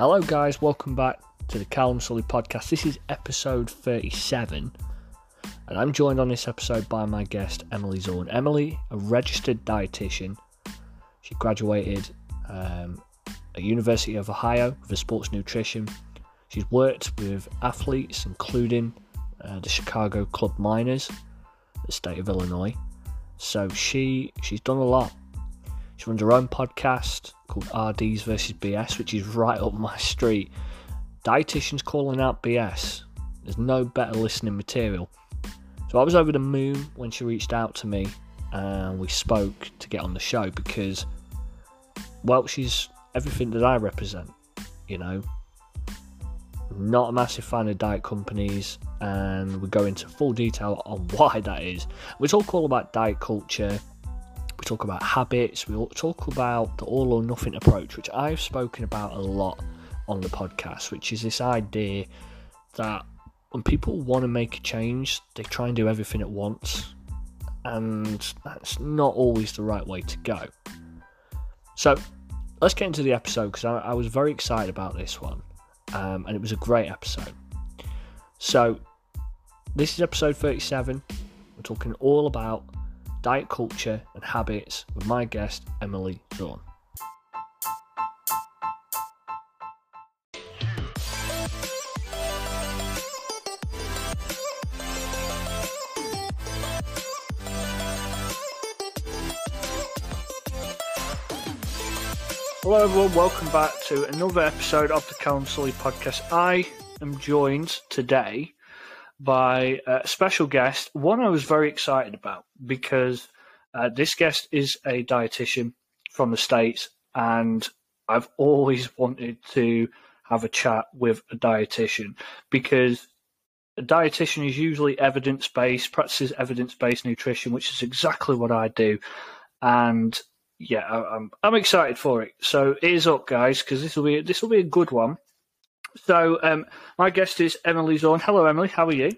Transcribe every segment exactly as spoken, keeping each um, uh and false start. Hello guys, welcome back to the Callum Sully podcast. This is episode thirty-seven, and I'm joined on this episode by my guest, Emily Zorn. Emily, a registered dietitian, she graduated um, at University of Ohio for sports nutrition. She's worked with athletes, including uh, the Chicago Club Miners, the state of Illinois. So she she's done a lot. She runs her own podcast called R Ds vs B S, which is right up my street. Dietitians calling out B S. There's no better listening material. So I was over the moon when she reached out to me and we spoke to get on the show because, well, she's everything that I represent, you know. Not a massive fan of diet companies, and we go into full detail on why that is. We talk all about diet culture. We talk about habits, we talk about the all or nothing approach, which I've spoken about a lot on the podcast, which is this idea that when people want to make a change, they try and do everything at once, and that's not always the right way to go. So let's get into the episode, because I, I was very excited about this one, um, and it was a great episode. So this is episode thirty-seven, we're talking all about diet culture and habits with my guest, Emily Zorn. Hello everyone, welcome back to another episode of the Callum Sully podcast. I am joined today by a special guest, one I was very excited about because uh, this guest is a dietitian from the States, and I've always wanted to have a chat with a dietitian because a dietitian is usually evidence-based, practices evidence-based nutrition, which is exactly what I do. And yeah, I, I'm, I'm excited for it. So ears up, guys, because this will be this will be a good one. So um, my guest is Emily Zorn. Hello, Emily. How are you?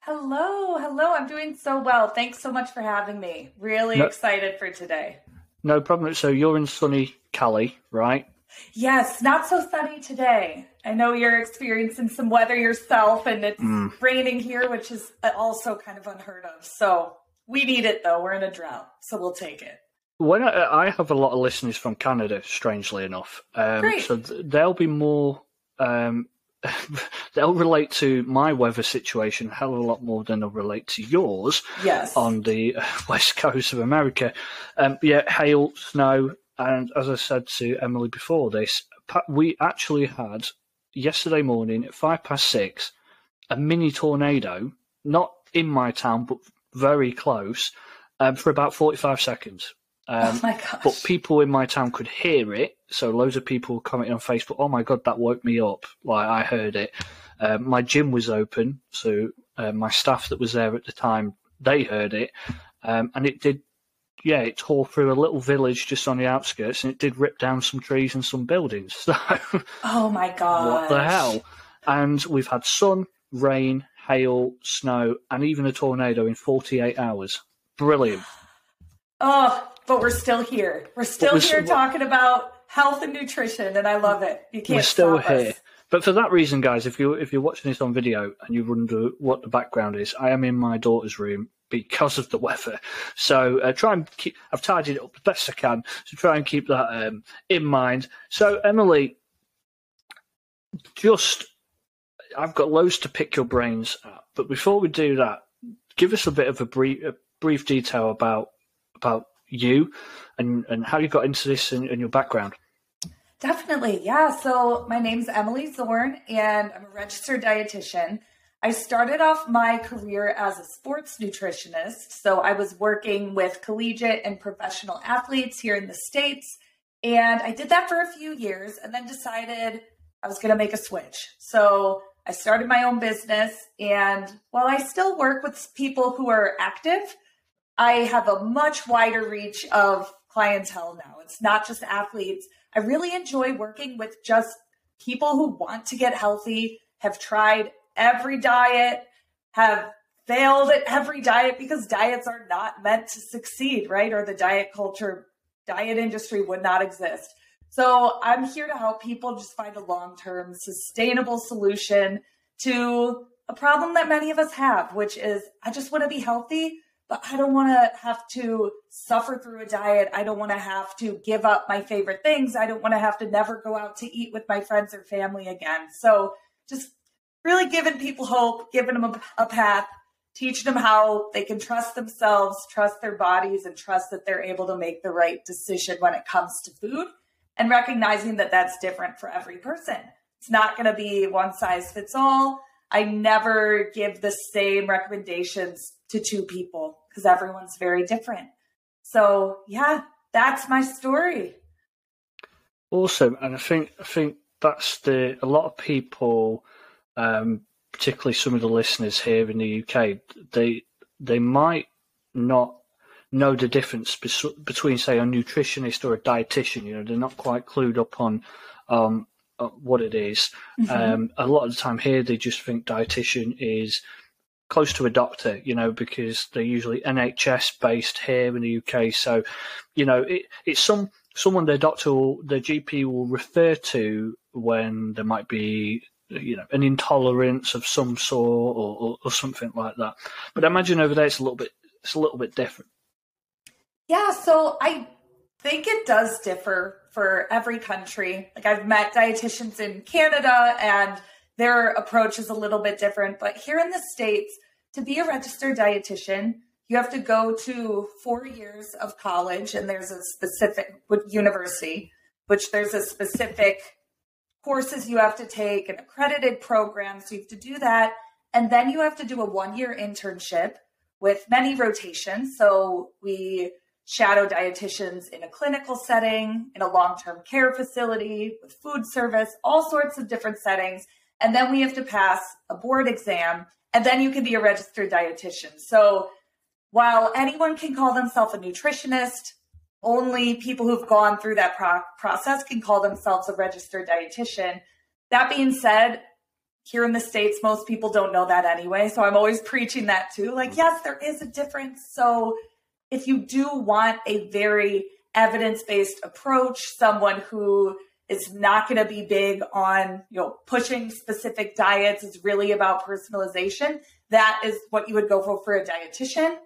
Hello. Hello. I'm doing so well. Thanks so much for having me. Really no, excited for today. No problem. So you're in sunny Cali, right? Yes. Not so sunny today. I know you're experiencing some weather yourself, and it's mm. raining here, which is also kind of unheard of. So we need it, though. We're in a drought, so we'll take it. When I, I have a lot of listeners from Canada, strangely enough. Um, Great. So th- they'll be more... Um, they'll relate to my weather situation a hell of a lot more than they'll relate to yours. Yes. On the west coast of America. Um, yeah, hail, snow, and as I said to Emily before this, we actually had yesterday morning at five past six a mini tornado, not in my town, but very close, um, for about forty-five seconds. Um, oh my gosh. But people in my town could hear it, so loads of people commenting on Facebook, oh my God, that woke me up, like I heard it. Um, my gym was open, so uh, my staff that was there at the time, they heard it, um, and it did, yeah, it tore through a little village just on the outskirts, and it did rip down some trees and some buildings. So, oh my God, what the hell? And we've had sun, rain, hail, snow, and even a tornado in forty-eight hours. Brilliant. Oh, but we're still here. We're still we're, here talking about health and nutrition, and I love it. You can't We're still stop here. Us. But for that reason, guys, if you if you're watching this on video and you wonder what the background is, I am in my daughter's room because of the weather. So uh, try and keep. I've tidied it up the best I can. So try and keep that um, in mind. So Emily, just I've got loads to pick your brains at, but before we do that, give us a bit of a brief a brief detail about about. you and, and how you got into this and, and your background. Definitely. Yeah. So my name's Emily Zorn, and I'm a registered dietitian. I started off my career as a sports nutritionist. So I was working with collegiate and professional athletes here in the States. And I did that for a few years and then decided I was going to make a switch. So I started my own business. And while I still work with people who are active, I have a much wider reach of clientele now. It's not just athletes. I really enjoy working with just people who want to get healthy, have tried every diet, have failed at every diet because diets are not meant to succeed, right? Or the diet culture, diet industry would not exist. So I'm here to help people just find a long-term sustainable solution to a problem that many of us have, which is I just want to be healthy, but I don't want to have to suffer through a diet. I don't want to have to give up my favorite things. I don't want to have to never go out to eat with my friends or family again. So just really giving people hope, giving them a, a path, teaching them how they can trust themselves, trust their bodies, and trust that they're able to make the right decision when it comes to food, and recognizing that that's different for every person. It's not going to be one size fits all. I never give the same recommendations to two people because everyone's very different. So yeah, that's my story. Awesome. And I think, I think that's the, a lot of people, um, particularly some of the listeners here in the U K, they, they might not know the difference between, say, a nutritionist or a dietitian. You know, they're not quite clued up on, um, what it is. Mm-hmm. Um, a lot of the time here, they just think dietitian is close to a doctor, you know, because they're usually N H S based here in the U K. So, you know, it, it's some someone their doctor, will, their G P will refer to when there might be, you know, an intolerance of some sort or, or, or something like that. But I imagine over there it's a little bit it's a little bit different. Yeah. So I think it does differ for every country. Like I've met dietitians in Canada and their approach is a little bit different, but here in the States, to be a registered dietitian, you have to go to four years of college, and there's a specific university, which there's a specific courses you have to take, an accredited program. So you have to do that. And then you have to do a one-year internship with many rotations. So we shadow dietitians in a clinical setting, in a long-term care facility, with food service, all sorts of different settings. And then we have to pass a board exam, and then you can be a registered dietitian. So while anyone can call themselves a nutritionist, only people who've gone through that pro- process can call themselves a registered dietitian. That being said, here in the States, most people don't know that anyway. So I'm always preaching that too. Like, yes, there is a difference. So if you do want a very evidence-based approach, someone who is not going to be big on, you know, pushing specific diets, it's really about personalization, that is what you would go for for a dietitian.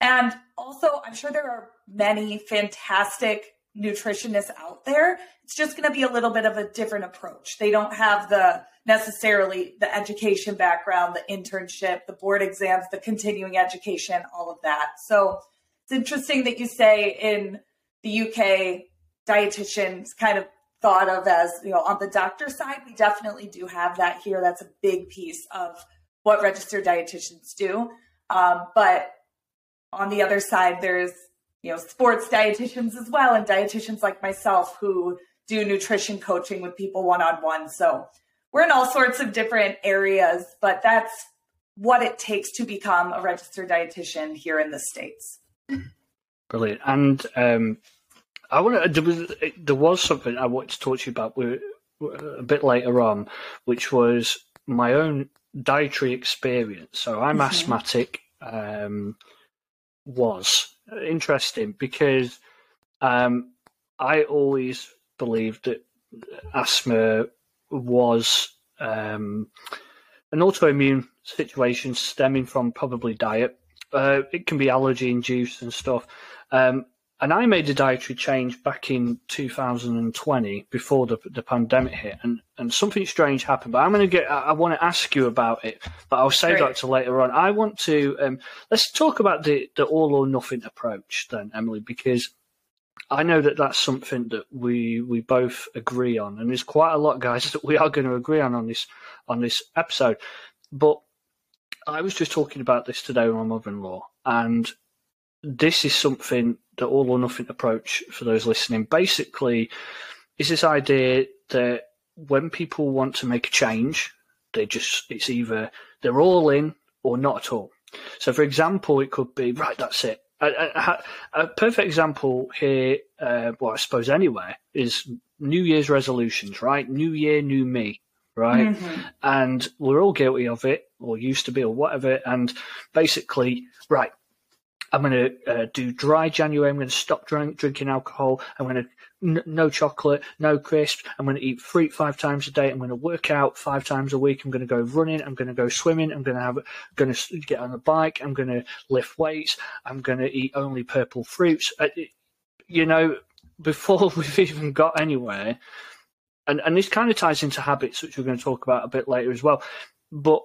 And also, I'm sure there are many fantastic nutritionists out there. It's just going to be a little bit of a different approach. They don't have the necessarily the education background, the internship, the board exams, the continuing education, all of that. So it's interesting that you say in the U K, dietitians kind of thought of as, you know, on the doctor side. We definitely do have that here. That's a big piece of what registered dietitians do. Um, but on the other side, there's, you know, sports dietitians as well, and dietitians like myself who do nutrition coaching with people one-on-one. So we're in all sorts of different areas, but that's what it takes to become a registered dietitian here in the States. Brilliant. And um, I want to, there was, there was something I wanted to talk to you about a bit later on, which was my own dietary experience. So I'm mm-hmm. asthmatic. Um, was interesting because um, I always believed that asthma was um, an autoimmune situation stemming from probably diet. Uh, it can be allergy induced and stuff. Um, and I made a dietary change back in two thousand twenty before the, the pandemic hit, and, and something strange happened. But I'm going to get, I, I want to ask you about it, but I'll save Great. that to later on. I want to, um, let's talk about the, the all or nothing approach then, Emily, because I know that that's something that we, we both agree on. And there's quite a lot, guys, that we are going to agree on on this, on this episode. But I was just talking about this today with my mother-in-law, and this is something, the all or nothing approach for those listening, basically is this idea that when people want to make a change, they just, it's either they're all in or not at all. So for example, it could be, right, that's it. I, I, I, a perfect example here, uh, well, I suppose anywhere, is New Year's resolutions, right? New year, new me, right? Mm-hmm. And we're all guilty of it, or used to be, or whatever. And basically, right, I'm going to uh, do dry January. I'm going to stop drink, drinking alcohol. I'm going to n- no chocolate, no crisps. I'm going to eat fruit five times a day. I'm going to work out five times a week. I'm going to go running. I'm going to go swimming. I'm going to have, going to get on a bike. I'm going to lift weights. I'm going to eat only purple fruits. Uh, you know, before we've even got anywhere, and and this kind of ties into habits, which we're going to talk about a bit later as well, but.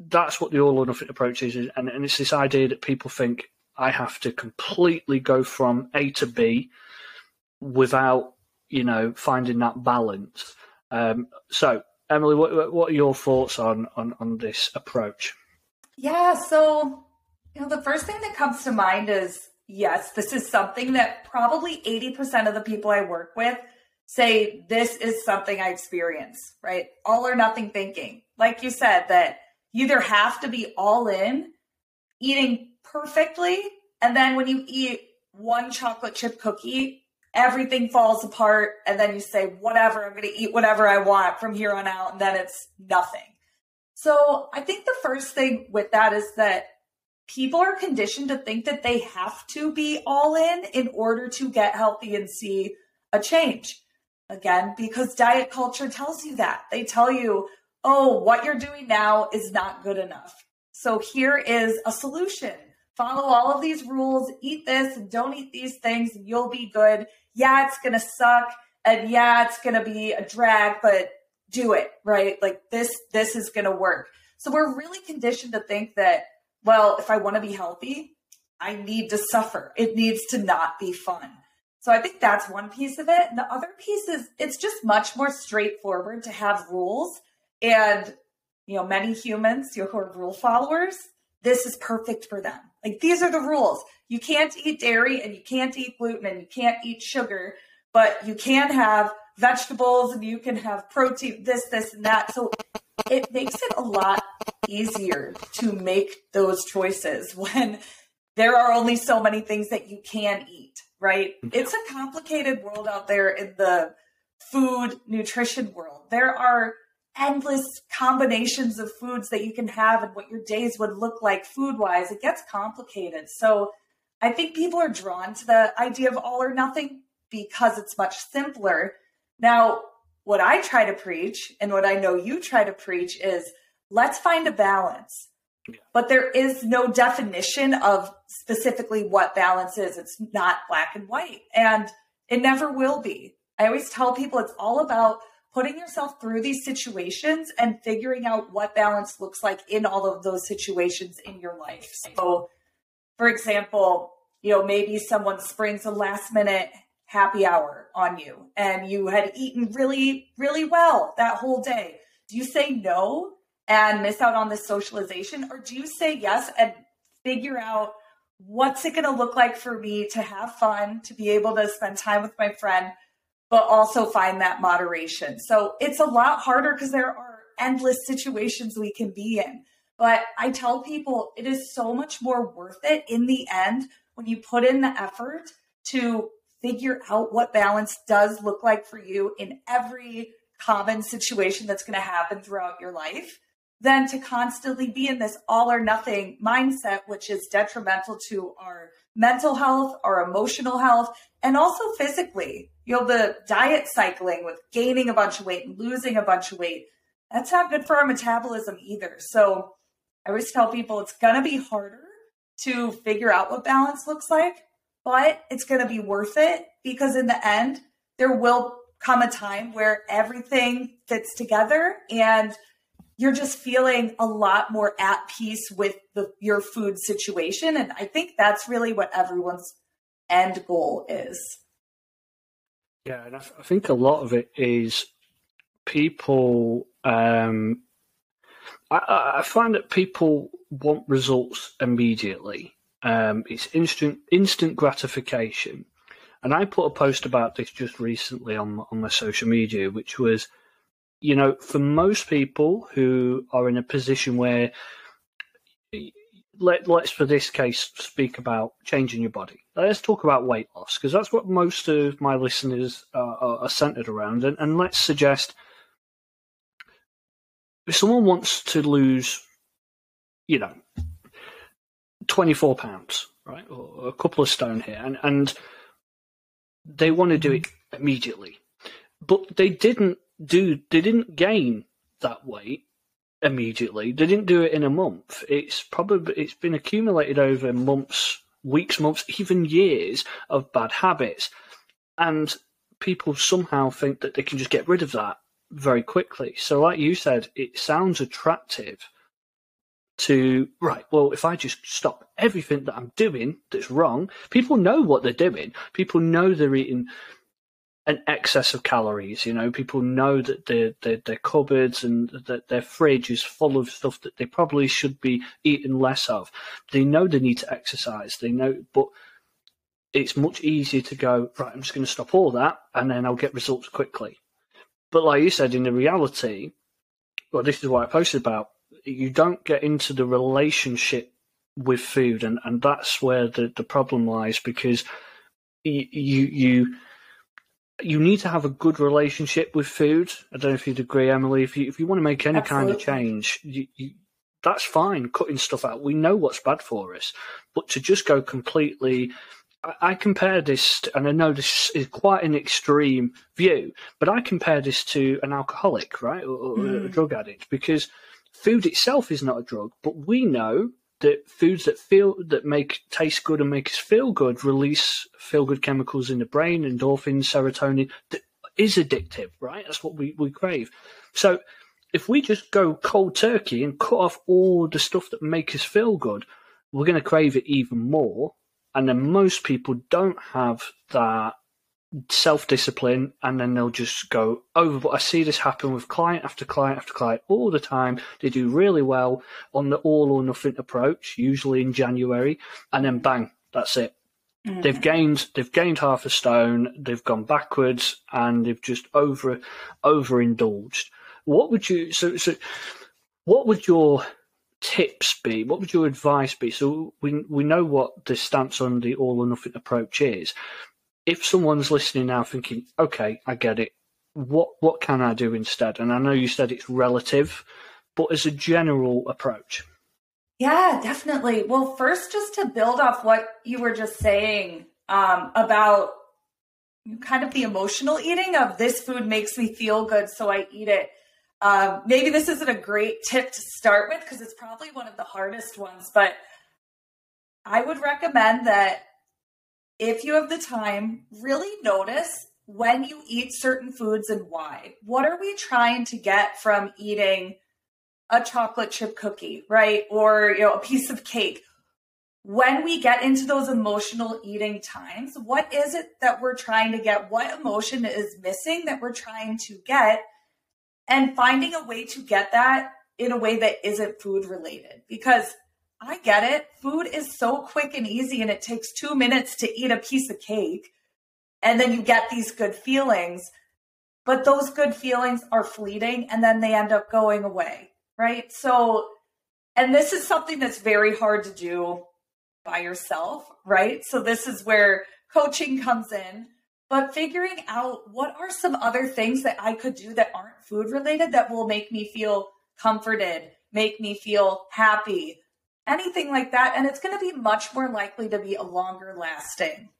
That's what the all or nothing approach is, and, and it's this idea that people think I have to completely go from A to B without, you know, finding that balance. Um, so, Emily, what what are your thoughts on, on, on this approach? Yeah, so, you know, the first thing that comes to mind is, yes, this is something that probably eighty percent of the people I work with say this is something I experience, right? All or nothing thinking. Like you said, that you either have to be all in, eating perfectly, and then when you eat one chocolate chip cookie, everything falls apart, and then you say, whatever, I'm going to eat whatever I want from here on out, and then it's nothing. So I think the first thing with that is that people are conditioned to think that they have to be all in in order to get healthy and see a change. Again, because diet culture tells you that. They tell you, oh, what you're doing now is not good enough. So here is a solution. Follow all of these rules, eat this and don't eat these things, and you'll be good. Yeah, it's going to suck. And yeah, it's going to be a drag, but do it, right? Like this, this is going to work. So we're really conditioned to think that, well, if I want to be healthy, I need to suffer. It needs to not be fun. So I think that's one piece of it. And the other piece is it's just much more straightforward to have rules. And, you know, many humans, you know, who are rule followers, this is perfect for them. Like, these are the rules. You can't eat dairy and you can't eat gluten and you can't eat sugar, but you can have vegetables and you can have protein, this, this, and that. So it makes it a lot easier to make those choices when there are only so many things that you can eat, right? It's a complicated world out there in the food nutrition world. There are endless combinations of foods that you can have and what your days would look like food-wise. It gets complicated. So I think people are drawn to the idea of all or nothing because it's much simpler. Now, what I try to preach and what I know you try to preach is let's find a balance. But there is no definition of specifically what balance is. It's not black and white, and it never will be. I always tell people it's all about putting yourself through these situations and figuring out what balance looks like in all of those situations in your life. So, for example, you know, maybe someone springs a last minute happy hour on you and you had eaten really, really well that whole day. Do you say no and miss out on this socialization? Or do you say yes and figure out what's it going to look like for me to have fun, to be able to spend time with my friend, but also find that moderation? So it's a lot harder because there are endless situations we can be in. But I tell people it is so much more worth it in the end when you put in the effort to figure out what balance does look like for you in every common situation that's going to happen throughout your life, than to constantly be in this all or nothing mindset, which is detrimental to our mental health, our emotional health, and also physically. You know, the diet cycling with gaining a bunch of weight and losing a bunch of weight, that's not good for our metabolism either. So I always tell people it's going to be harder to figure out what balance looks like, but it's going to be worth it because in the end, there will come a time where everything fits together and you're just feeling a lot more at peace with the, your food situation. And I think that's really what everyone's end goal is. Yeah, and I, th- I think a lot of it is people, um, I, I find that people want results immediately. Um, it's instant instant gratification. And I put a post about this just recently on, on my social media, which was, you know, for most people who are in a position where, let, let's for this case speak about changing your body. Let's talk about weight loss, because that's what most of my listeners are, are centered around. And, and let's suggest if someone wants to lose, you know, twenty-four pounds, right, or a couple of stone here, and, and they want to do it immediately. But they didn't do, they didn't gain that weight immediately. They didn't do it in a month. It's probably, it's been accumulated over months, weeks, months, even years of bad habits. And people somehow think that they can just get rid of that very quickly. So like you said, it sounds attractive to, right, well, if I just stop everything that I'm doing that's wrong, people know what they're doing. People know they're eating an excess of calories, you know, people know that their, their, their cupboards and that their fridge is full of stuff that they probably should be eating less of. They know they need to exercise. They know, but it's much easier to go, right, I'm just going to stop all that and then I'll get results quickly. But like you said, in the reality, well, this is what I posted about, you don't get into the relationship with food, and, and that's where the, the problem lies, because you you you need to have a good relationship with food. I don't know if you'd agree, Emily. If you if you want to make any Absolutely. Kind of change, you, you, that's fine, cutting stuff out. We know what's bad for us. But to just go completely... I compare this, and I know this is quite an extreme view, but I compare this to an alcoholic, right, or, mm. or a drug addict, because food itself is not a drug, but we know that foods that feel that make taste good and make us feel good release feel-good chemicals in the brain, endorphins, serotonin, that is addictive, right? That's what we, we crave. So if we just go cold turkey and cut off all the stuff that make us feel good, we're going to crave it even more. And then most people don't have that self-discipline, and then they'll just go over. But I see this happen with client after client after client all the time. They do really well on the all or nothing approach, usually in January, and then bang, that's it. Mm-hmm. They've gained, they've gained half a stone, they've gone backwards, and they've just over overindulged. What would you so so? What would your tips be? What would your advice be? So we we know what the stance on the all or nothing approach is. If someone's listening now thinking, okay, I get it, what what can I do instead? And I know you said it's relative, but as a general approach. Yeah, definitely. Well, first, just to build off what you were just saying um, about kind of the emotional eating of this food makes me feel good, so I eat it. Um, maybe this isn't a great tip to start with because it's probably one of the hardest ones, but I would recommend that if you have the time, really notice when you eat certain foods and why. What are we trying to get from eating a chocolate chip cookie, right? Or, you know, a piece of cake. When we get into those emotional eating times, what is it that we're trying to get? What emotion is missing that we're trying to get? And finding a way to get that in a way that isn't food related, because I get it. Food is so quick and easy, and it takes two minutes to eat a piece of cake. And then you get these good feelings, but those good feelings are fleeting, and then they end up going away, right? So, and this is something that's very hard to do by yourself, right? So this is where coaching comes in. But figuring out what are some other things that I could do that aren't food related that will make me feel comforted, make me feel happy, anything like that. And it's going to be much more likely to be a longer lasting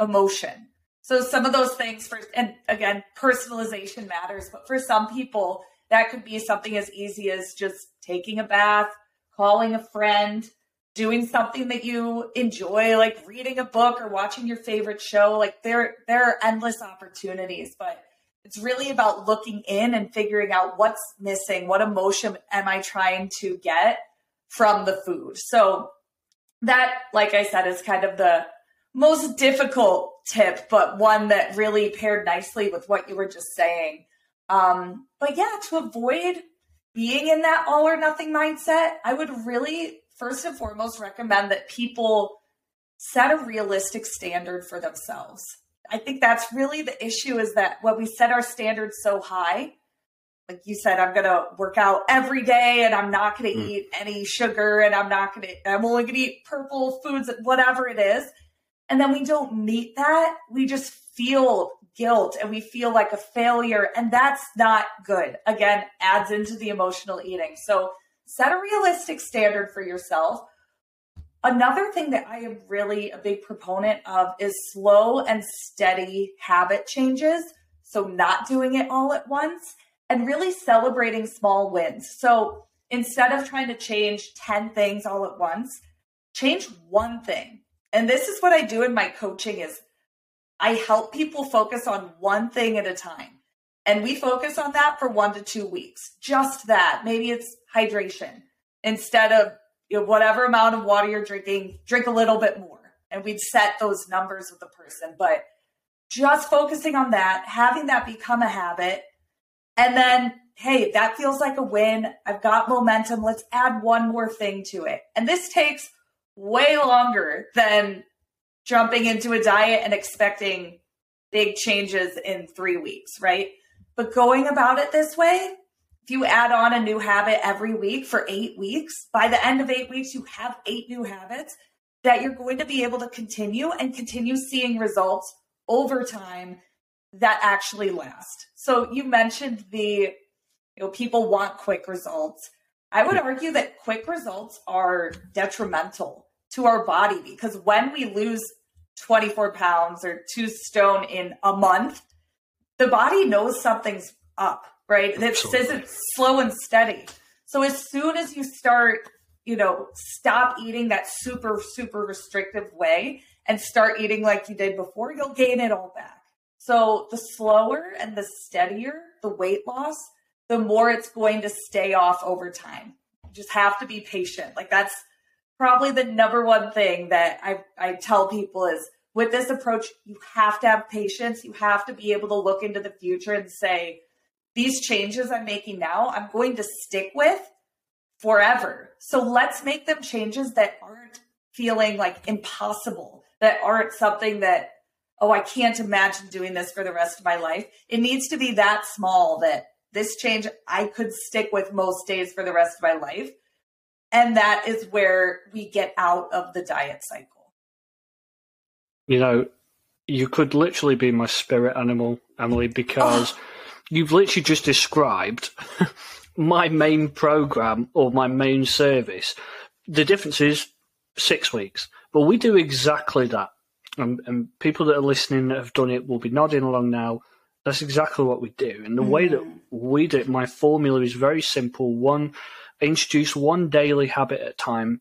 emotion. So some of those things for, and again, personalization matters, but for some people that could be something as easy as just taking a bath, calling a friend, doing something that you enjoy, like reading a book or watching your favorite show. Like there, there are endless opportunities, but it's really about looking in and figuring out what's missing. What emotion am I trying to get from the food? So that, like I said, is kind of the most difficult tip, but one that really paired nicely with what you were just saying. Um, but yeah, to avoid being in that all or nothing mindset, I would really first and foremost recommend that people set a realistic standard for themselves. I think that's really the issue, is that when we set our standards so high, like you said, I'm going to work out every day and I'm not going to mm. eat any sugar and I'm not going to, I'm only going to eat purple foods, whatever it is. And then we don't meet that. We just feel guilt and we feel like a failure, and that's not good. Again, adds into the emotional eating. So set a realistic standard for yourself, Another thing that I am really a big proponent of is slow and steady habit changes. So not doing it all at once and really celebrating small wins. So instead of trying to change ten things all at once, change one thing. And this is what I do in my coaching is I help people focus on one thing at a time. And we focus on that for one to two weeks, just that. Maybe it's hydration. Instead of, you know, whatever amount of water you're drinking, drink a little bit more. And we'd set those numbers with the person. But just focusing on that, having that become a habit. And then, hey, that feels like a win. I've got momentum. Let's add one more thing to it. And this takes way longer than jumping into a diet and expecting big changes in three weeks, right? But going about it this way, if you add on a new habit every week for eight weeks, by the end of eight weeks, you have eight new habits that you're going to be able to continue and continue seeing results over time that actually last. So you mentioned the, you know, people want quick results. I would argue that quick results are detrimental to our body because when we lose twenty-four pounds or two stone in a month, the body knows something's up, right? This isn't slow and steady. So as soon as you start, you know, stop eating that super, super restrictive way and start eating like you did before, you'll gain it all back. So the slower and the steadier the weight loss, the more it's going to stay off over time. You just have to be patient. Like that's probably the number one thing that I, I tell people is with this approach, you have to have patience. You have to be able to look into the future and say, these changes I'm making now, I'm going to stick with forever. So let's make them changes that aren't feeling like impossible, that aren't something that, oh, I can't imagine doing this for the rest of my life. It needs to be that small that this change I could stick with most days for the rest of my life. And that is where we get out of the diet cycle. You know, you could literally be my spirit animal, Emily, because oh. you've literally just described my main program or my main service. The difference is six weeks, but we do exactly that. And, and people that are listening that have done it will be nodding along now. That's exactly what we do. And the mm. way that we do it, my formula is very simple. One, I introduce one daily habit at a time,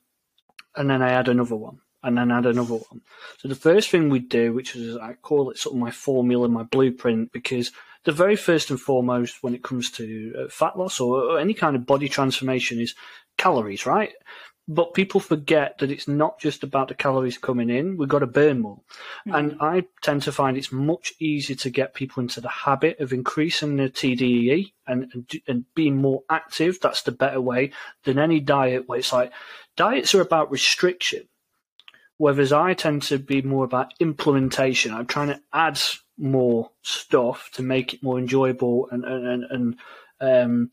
and then I add another one, and then add another one. So the first thing we do, which is I call it sort of my formula, my blueprint, because the very first and foremost when it comes to fat loss or any kind of body transformation is calories, right? But people forget that it's not just about the calories coming in. We've got to burn more. Mm-hmm. And I tend to find it's much easier to get people into the habit of increasing their T D E E and, and, and being more active. That's the better way than any diet where it's like diets are about restriction, whereas I tend to be more about implementation. I'm trying to add more stuff to make it more enjoyable and, and, and, and um,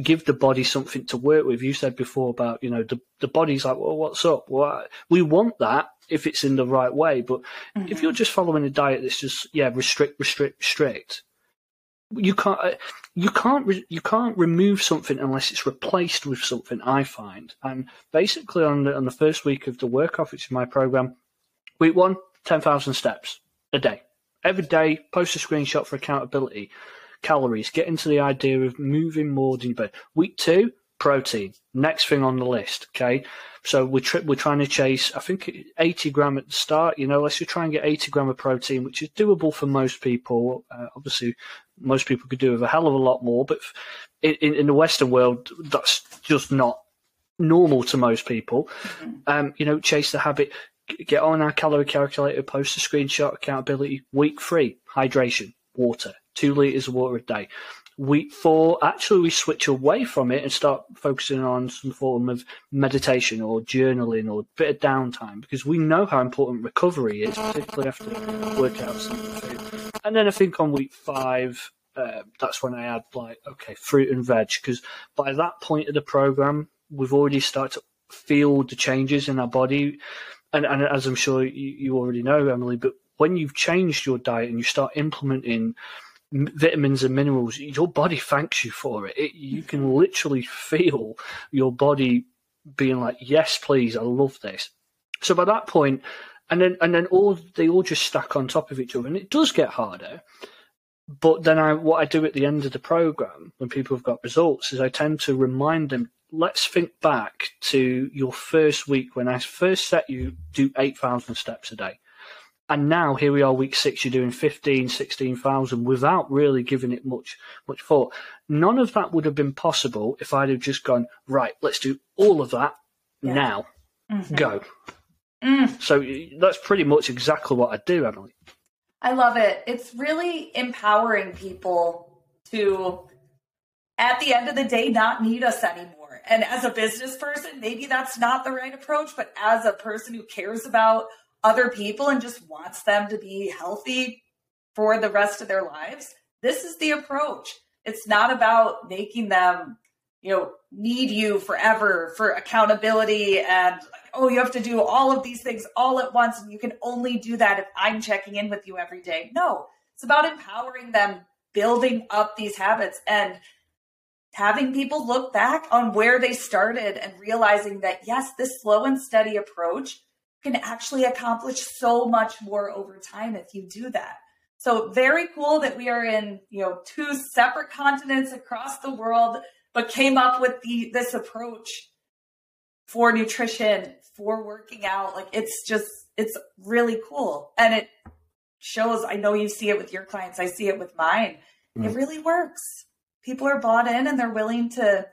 give the body something to work with. You said before about, you know, the, the body's like, well, what's up? Well, we want that if it's in the right way. But mm-hmm. if you're just following a diet that's just, yeah, restrict, restrict, restrict, you can't, you can't, you can't remove something unless it's replaced with something, I find. And basically on the, on the first week of the work off, which is my program, week one, ten thousand steps a day. Every day, post a screenshot for accountability. Calories, get into the idea of moving more than you burn. Week two, protein, next thing on the list. Okay, so we're, tri- we're trying to chase, I think, eighty gram at the start. You know, let's just try and get eighty gram of protein, which is doable for most people. Uh, obviously, most people could do with a hell of a lot more, but in, in, in the Western world, that's just not normal to most people. Mm-hmm. Um, you know, chase the habit, get on our calorie calculator, post a screenshot, accountability. Week three, hydration, water. Two litres of water a day. Week four, actually, we switch away from it and start focusing on some form of meditation or journaling or a bit of downtime because we know how important recovery is, particularly after workouts and food. And then I think on week five, uh, that's when I add, like, okay, fruit and veg, because by that point of the program, we've already started to feel the changes in our body. And, and as I'm sure you, you already know, Emily, but when you've changed your diet and you start implementing vitamins and minerals, your body thanks you for it. it. You can literally feel your body being like, yes, please, I love this. So by that point, and then and then all they all just stack on top of each other, and it does get harder. But then I, what I do at the end of the program when people have got results is I tend to remind them, let's think back to your first week when I first set you do eight thousand steps a day. And now here we are, week six, you're doing fifteen, sixteen thousand without really giving it much much thought. None of that would have been possible if I'd have just gone, right, let's do all of that yeah. now. Mm-hmm. Go. Mm. So that's pretty much exactly what I do, Emily. I love it. It's really empowering people to, at the end of the day, not need us anymore. And as a business person, maybe that's not the right approach, but as a person who cares about other people and just wants them to be healthy for the rest of their lives, this is the approach. It's not about making them, you know, need you forever for accountability and, oh, you have to do all of these things all at once, and you can only do that if I'm checking in with you every day. No, it's about empowering them, building up these habits, and having people look back on where they started and realizing that, yes, this slow and steady approach can actually accomplish so much more over time if you do that. So very cool that we are in, you know, two separate continents across the world, but came up with the, this approach for nutrition, for working out. Like, it's just, it's really cool. And it shows, I know you see it with your clients, I see it with mine. Mm. It really works. People are bought in and they're willing to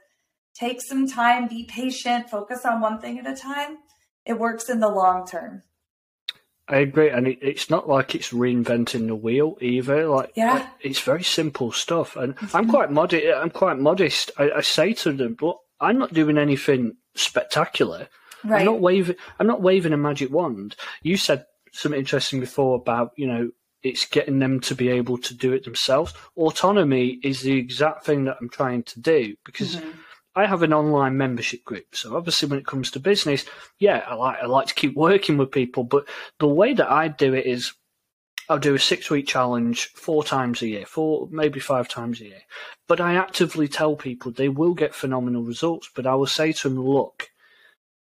take some time, be patient, focus on one thing at a time. It works in the long term. I agree. And it, it's not like it's reinventing the wheel either. Like, yeah. like it's very simple stuff. And mm-hmm. I'm quite modest. I'm quite modest. I, I say to them, well, I'm not doing anything spectacular. Right. I'm not waving, I'm not waving a magic wand. You said something interesting before about, you know, it's getting them to be able to do it themselves. Autonomy is the exact thing that I'm trying to do, because mm-hmm. I have an online membership group. So obviously when it comes to business, yeah, I like I like to keep working with people, but the way that I do it is I'll do a six-week challenge four times a year, four, maybe five times a year. But I actively tell people they will get phenomenal results, but I will say to them, look,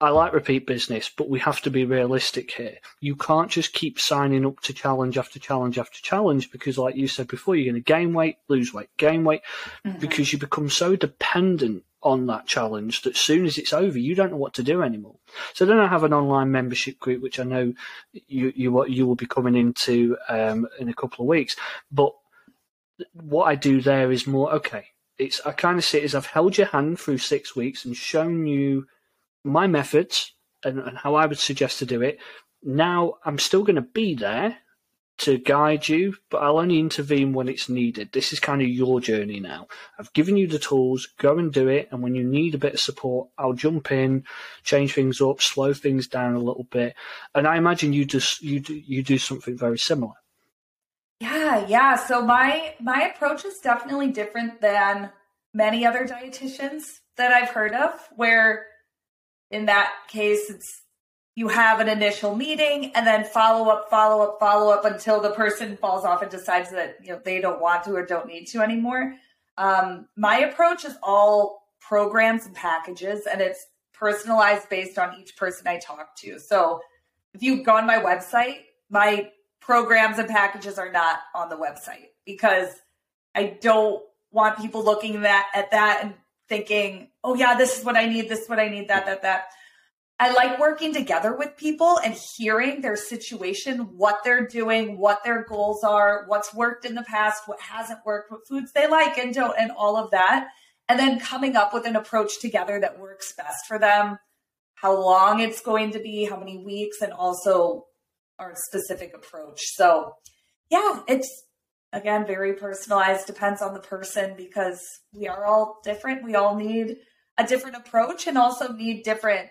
I like repeat business, but we have to be realistic here. You can't just keep signing up to challenge after challenge after challenge, because like you said before, you're going to gain weight, lose weight, gain weight, mm-hmm. because you become so dependent on that challenge that as soon as it's over, you don't know what to do anymore. So then I have an online membership group, which I know you you you will be coming into um, in a couple of weeks. But what I do there is more, okay, it's I kind of see it as I've held your hand through six weeks and shown you my methods and, and how I would suggest to do it. Now I'm still going to be there to guide you, but I'll only intervene when it's needed. This is kind of your journey now. I've given you the tools, go and do it. And when you need a bit of support, I'll jump in, change things up, slow things down a little bit. And I imagine you just, you do, you do something very similar. Yeah. Yeah. So my, my approach is definitely different than many other dietitians that I've heard of, where in that case, it's, you have an initial meeting and then follow up, follow up, follow up until the person falls off and decides that, you know, they don't want to or don't need to anymore. Um, my approach is all programs and packages, and it's personalized based on each person I talk to. So if you go on my website, my programs and packages are not on the website, because I don't want people looking that, at that and thinking, oh yeah, this is what I need, this is what I need, that, that, that. I like working together with people and hearing their situation, what they're doing, what their goals are, what's worked in the past, what hasn't worked, what foods they like and don't, and all of that. And then coming up with an approach together that works best for them, how long it's going to be, how many weeks, and also our specific approach. So yeah, it's, again, very personalized, depends on the person, because we are all different. We all need a different approach and also need different,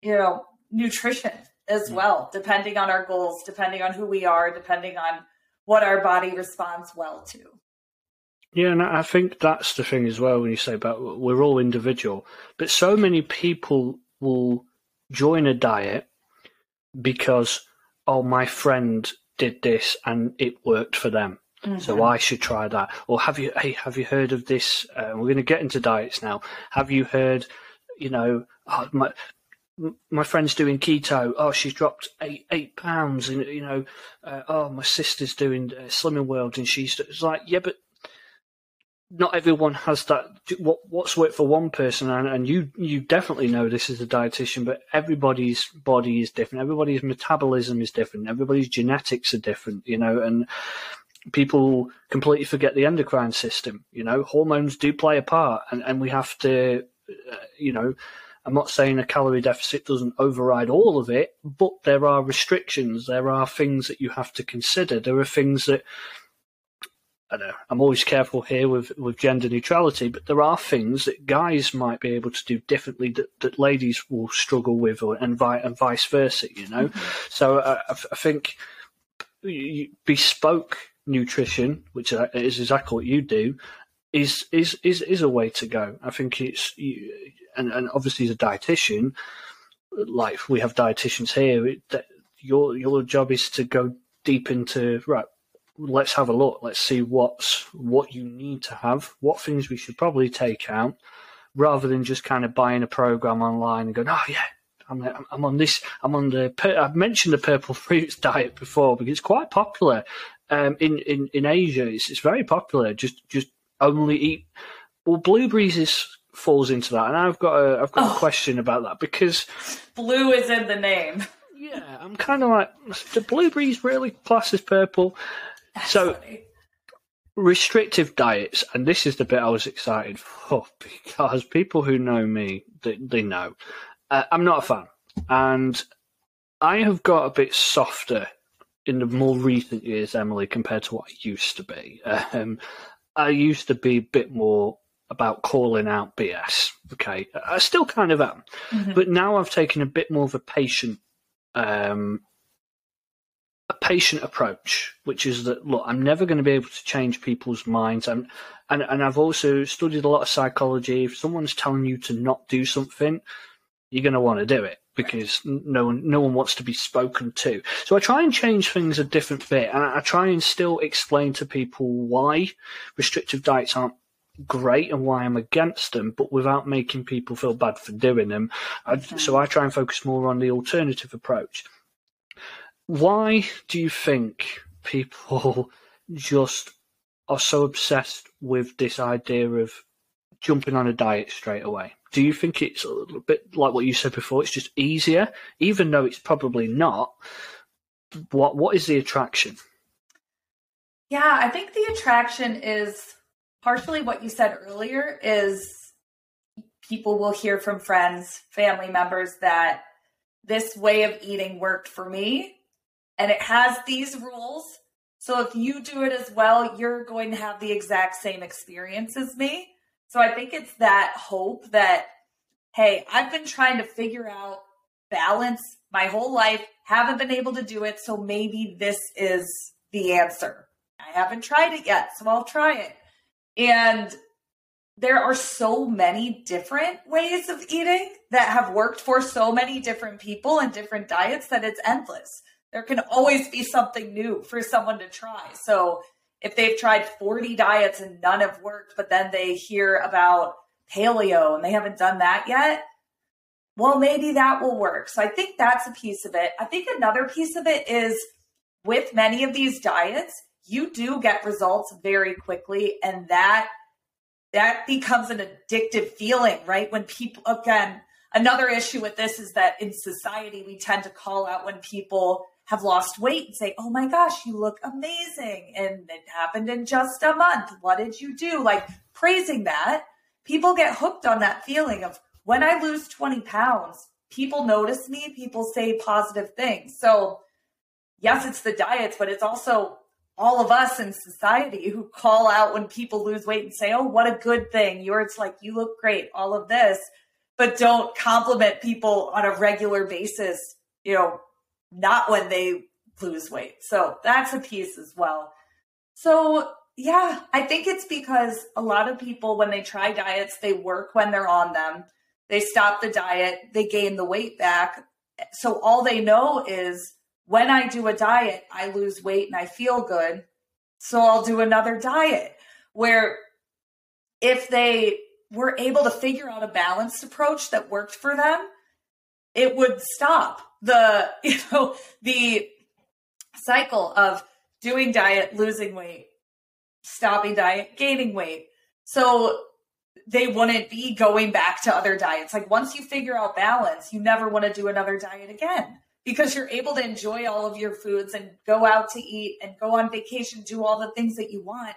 you know, nutrition as well, depending on our goals, depending on who we are, depending on what our body responds well to. Yeah, and I think that's the thing as well when you say about we're all individual, but so many people will join a diet because, oh, my friend did this and it worked for them. Mm-hmm. So I should try that. Or have you, hey, have you heard of this? Uh, we're going to get into diets now. Have you heard, you know, oh, my, my friend's doing keto. Oh, she's dropped eight eight pounds, and you know, uh, oh, my sister's doing uh, Slimming World, and she's it's like, yeah, but not everyone has that. What what's worked for one person, and, and you you definitely know this as a dietitian, but everybody's body is different, everybody's metabolism is different, everybody's genetics are different, you know, and people completely forget the endocrine system. You know, hormones do play a part, and and we have to, uh, you know. I'm not saying a calorie deficit doesn't override all of it, but there are restrictions. There are things that you have to consider. There are things that, I don't know, I'm always careful here with, with gender neutrality, but there are things that guys might be able to do differently that, that ladies will struggle with, or and, vi and vice versa, you know? Mm-hmm. So I, I think bespoke nutrition, which is exactly what you do, is, is, is, is a way to go. I think it's... You, And, and obviously, as a dietitian, like we have dietitians here, it, that your your job is to go deep into, right, let's have a look, let's see what's what you need to have, what things we should probably take out, rather than just kind of buying a program online and going, oh yeah, I'm I'm on this, I'm on the I've mentioned the purple fruits diet before because it's quite popular um, in in in Asia. It's it's very popular. Just just only eat well blueberries is. Falls into that, and I've got a I've got oh. a question about that because blue is in the name. Yeah, I'm kind of like, the blueberries really class as purple. That's so funny. Restrictive diets, and this is the bit I was excited for because people who know me, they, they know uh, I'm not a fan, and I have got a bit softer in the more recent years, Emily, compared to what I used to be. Um, I used to be a bit more about calling out B S, okay? I still kind of am, mm-hmm. but now I've taken a bit more of a patient, um, a patient approach, which is that, look, I'm never going to be able to change people's minds. I'm, and, and I've also studied a lot of psychology. If someone's telling you to not do something, you're going to want to do it because right. no one, no one wants to be spoken to. So I try and change things a different bit, and I, I try and still explain to people why restrictive diets aren't great and why I'm against them, but without making people feel bad for doing them. Okay. I, so I try and focus more on the alternative approach. Why do you think people just are so obsessed with this idea of jumping on a diet straight away? Do you think it's a little bit like what you said before, it's just easier, even though it's probably not? What what is the attraction? Yeah, I think the attraction is partially what you said earlier. Is people will hear from friends, family members that this way of eating worked for me and it has these rules. So if you do it as well, you're going to have the exact same experience as me. So I think it's that hope that, hey, I've been trying to figure out balance my whole life, haven't been able to do it. So maybe this is the answer. I haven't tried it yet, so I'll try it. And there are so many different ways of eating that have worked for so many different people and different diets that it's endless. There can always be something new for someone to try. So if they've tried forty diets and none have worked, but then they hear about paleo and they haven't done that yet, well, maybe that will work. So I think that's a piece of it. I think another piece of it is with many of these diets, you do get results very quickly, and that that becomes an addictive feeling, right? When people, again, another issue with this is that in society, we tend to call out when people have lost weight and say, oh my gosh, you look amazing. And it happened in just a month. What did you do? Like praising that. People get hooked on that feeling of when I lose twenty pounds, people notice me, people say positive things. So yes, it's the diets, but it's also all of us in society who call out when people lose weight and say, oh, what a good thing. You're, it's like, you look great, all of this, but don't compliment people on a regular basis, you know, not when they lose weight. So that's a piece as well. So yeah, I think it's because a lot of people, when they try diets, they work when they're on them, they stop the diet, they gain the weight back. So all they know is, when I do a diet, I lose weight and I feel good, so I'll do another diet. Where if they were able to figure out a balanced approach that worked for them, it would stop the, you know, the cycle of doing diet, losing weight, stopping diet, gaining weight. So they wouldn't be going back to other diets. Like once you figure out balance, you never want to do another diet again because you're able to enjoy all of your foods and go out to eat and go on vacation, do all the things that you want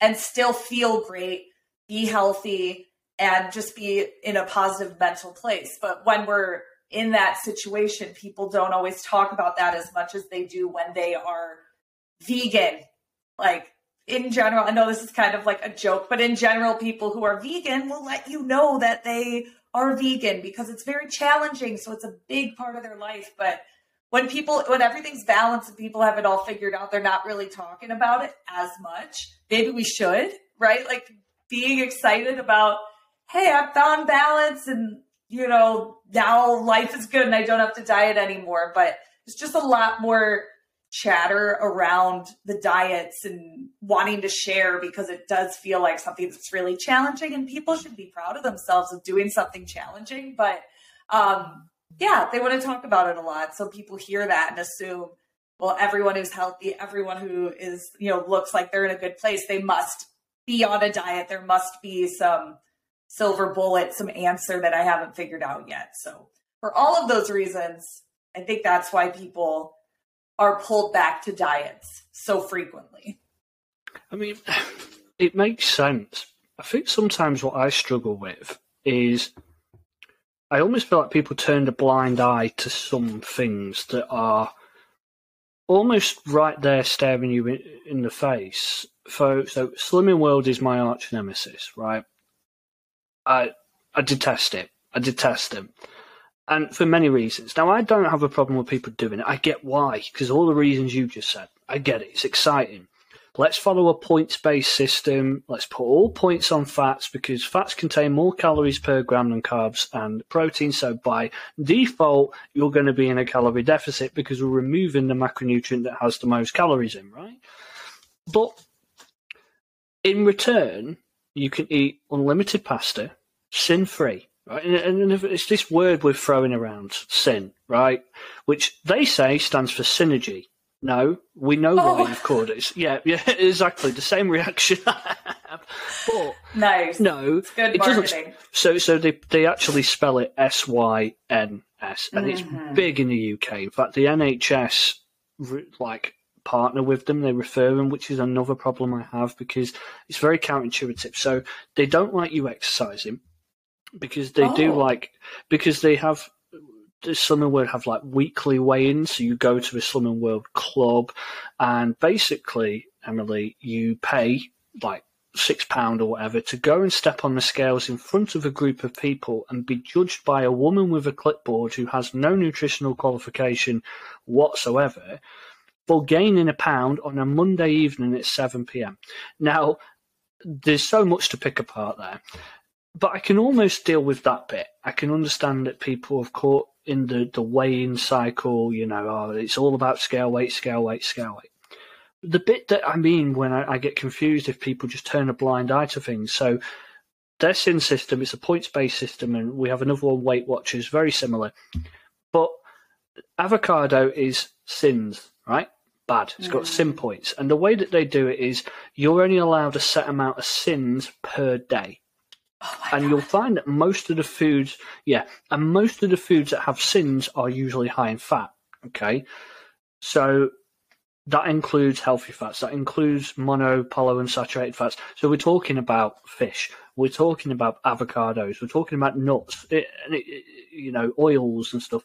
and still feel great, be healthy, and just be in a positive mental place. But when we're in that situation, people don't always talk about that as much as they do when they are vegan. Like in general, I know this is kind of like a joke, but in general, people who are vegan will let you know that they are vegan because it's very challenging. So it's a big part of their life. But when people, when everything's balanced and people have it all figured out, they're not really talking about it as much. Maybe we should, right? Like being excited about, hey, I found balance and, you know, now life is good and I don't have to diet anymore. But it's just a lot more chatter around the diets and wanting to share because it does feel like something that's really challenging and people should be proud of themselves of doing something challenging. But um, yeah, they want to talk about it a lot. So people hear that and assume, well, everyone who's healthy, everyone who is, you know, looks like they're in a good place, they must be on a diet. There must be some silver bullet, some answer that I haven't figured out yet. So for all of those reasons, I think that's why people are pulled back to diets so frequently. I mean, it makes sense. I think sometimes what I struggle with is I almost feel like people turn a blind eye to some things that are almost right there staring you in the face. So, so Slimming World is my arch nemesis, right? I I detest it. I detest them. And for many reasons. Now, I don't have a problem with people doing it. I get why, because all the reasons you just said, I get it. It's exciting. Let's follow a points-based system. Let's put all points on fats because fats contain more calories per gram than carbs and protein. So by default, you're going to be in a calorie deficit because we're removing the macronutrient that has the most calories in, right? But in return, you can eat unlimited pasta, sin-free. Right? And, and it's this word we're throwing around, sin, right? Which they say stands for synergy. No, we know oh. why you've called it. Yeah, yeah, exactly. The same reaction I have. But nice. No, it's good it marketing. So, so they, they actually spell it S Y N S, and mm-hmm. it's big in the U K. In fact, the N H S, like, partner with them, they refer them, which is another problem I have because it's very counterintuitive. So they don't like you exercising. Because they oh. do like, because they have, the Slimming World have like weekly weigh-ins. So you go to the Slimming World club and basically, Emily, you pay like six pound or whatever to go and step on the scales in front of a group of people and be judged by a woman with a clipboard who has no nutritional qualification whatsoever for gaining a pound on a Monday evening at seven p.m. Now, there's so much to pick apart there. But I can almost deal with that bit. I can understand that people have caught in the, the weighing cycle, you know, oh, it's all about scale weight, scale weight, scale weight. The bit that I mean when I, I get confused if people just turn a blind eye to things. So their S I N system, it's a points-based system, and we have another one, Weight Watchers, very similar. But avocado is S I Ns, right? Bad. It's got mm. S I N points. And the way that they do it is you're only allowed a set amount of S I Ns per day. Oh and God. You'll find that most of the foods, yeah, and most of the foods that have S I Ns are usually high in fat, okay? So that includes healthy fats. That includes mono, polyunsaturated fats. So we're talking about fish. We're talking about avocados. We're talking about nuts, it, it, you know, oils and stuff.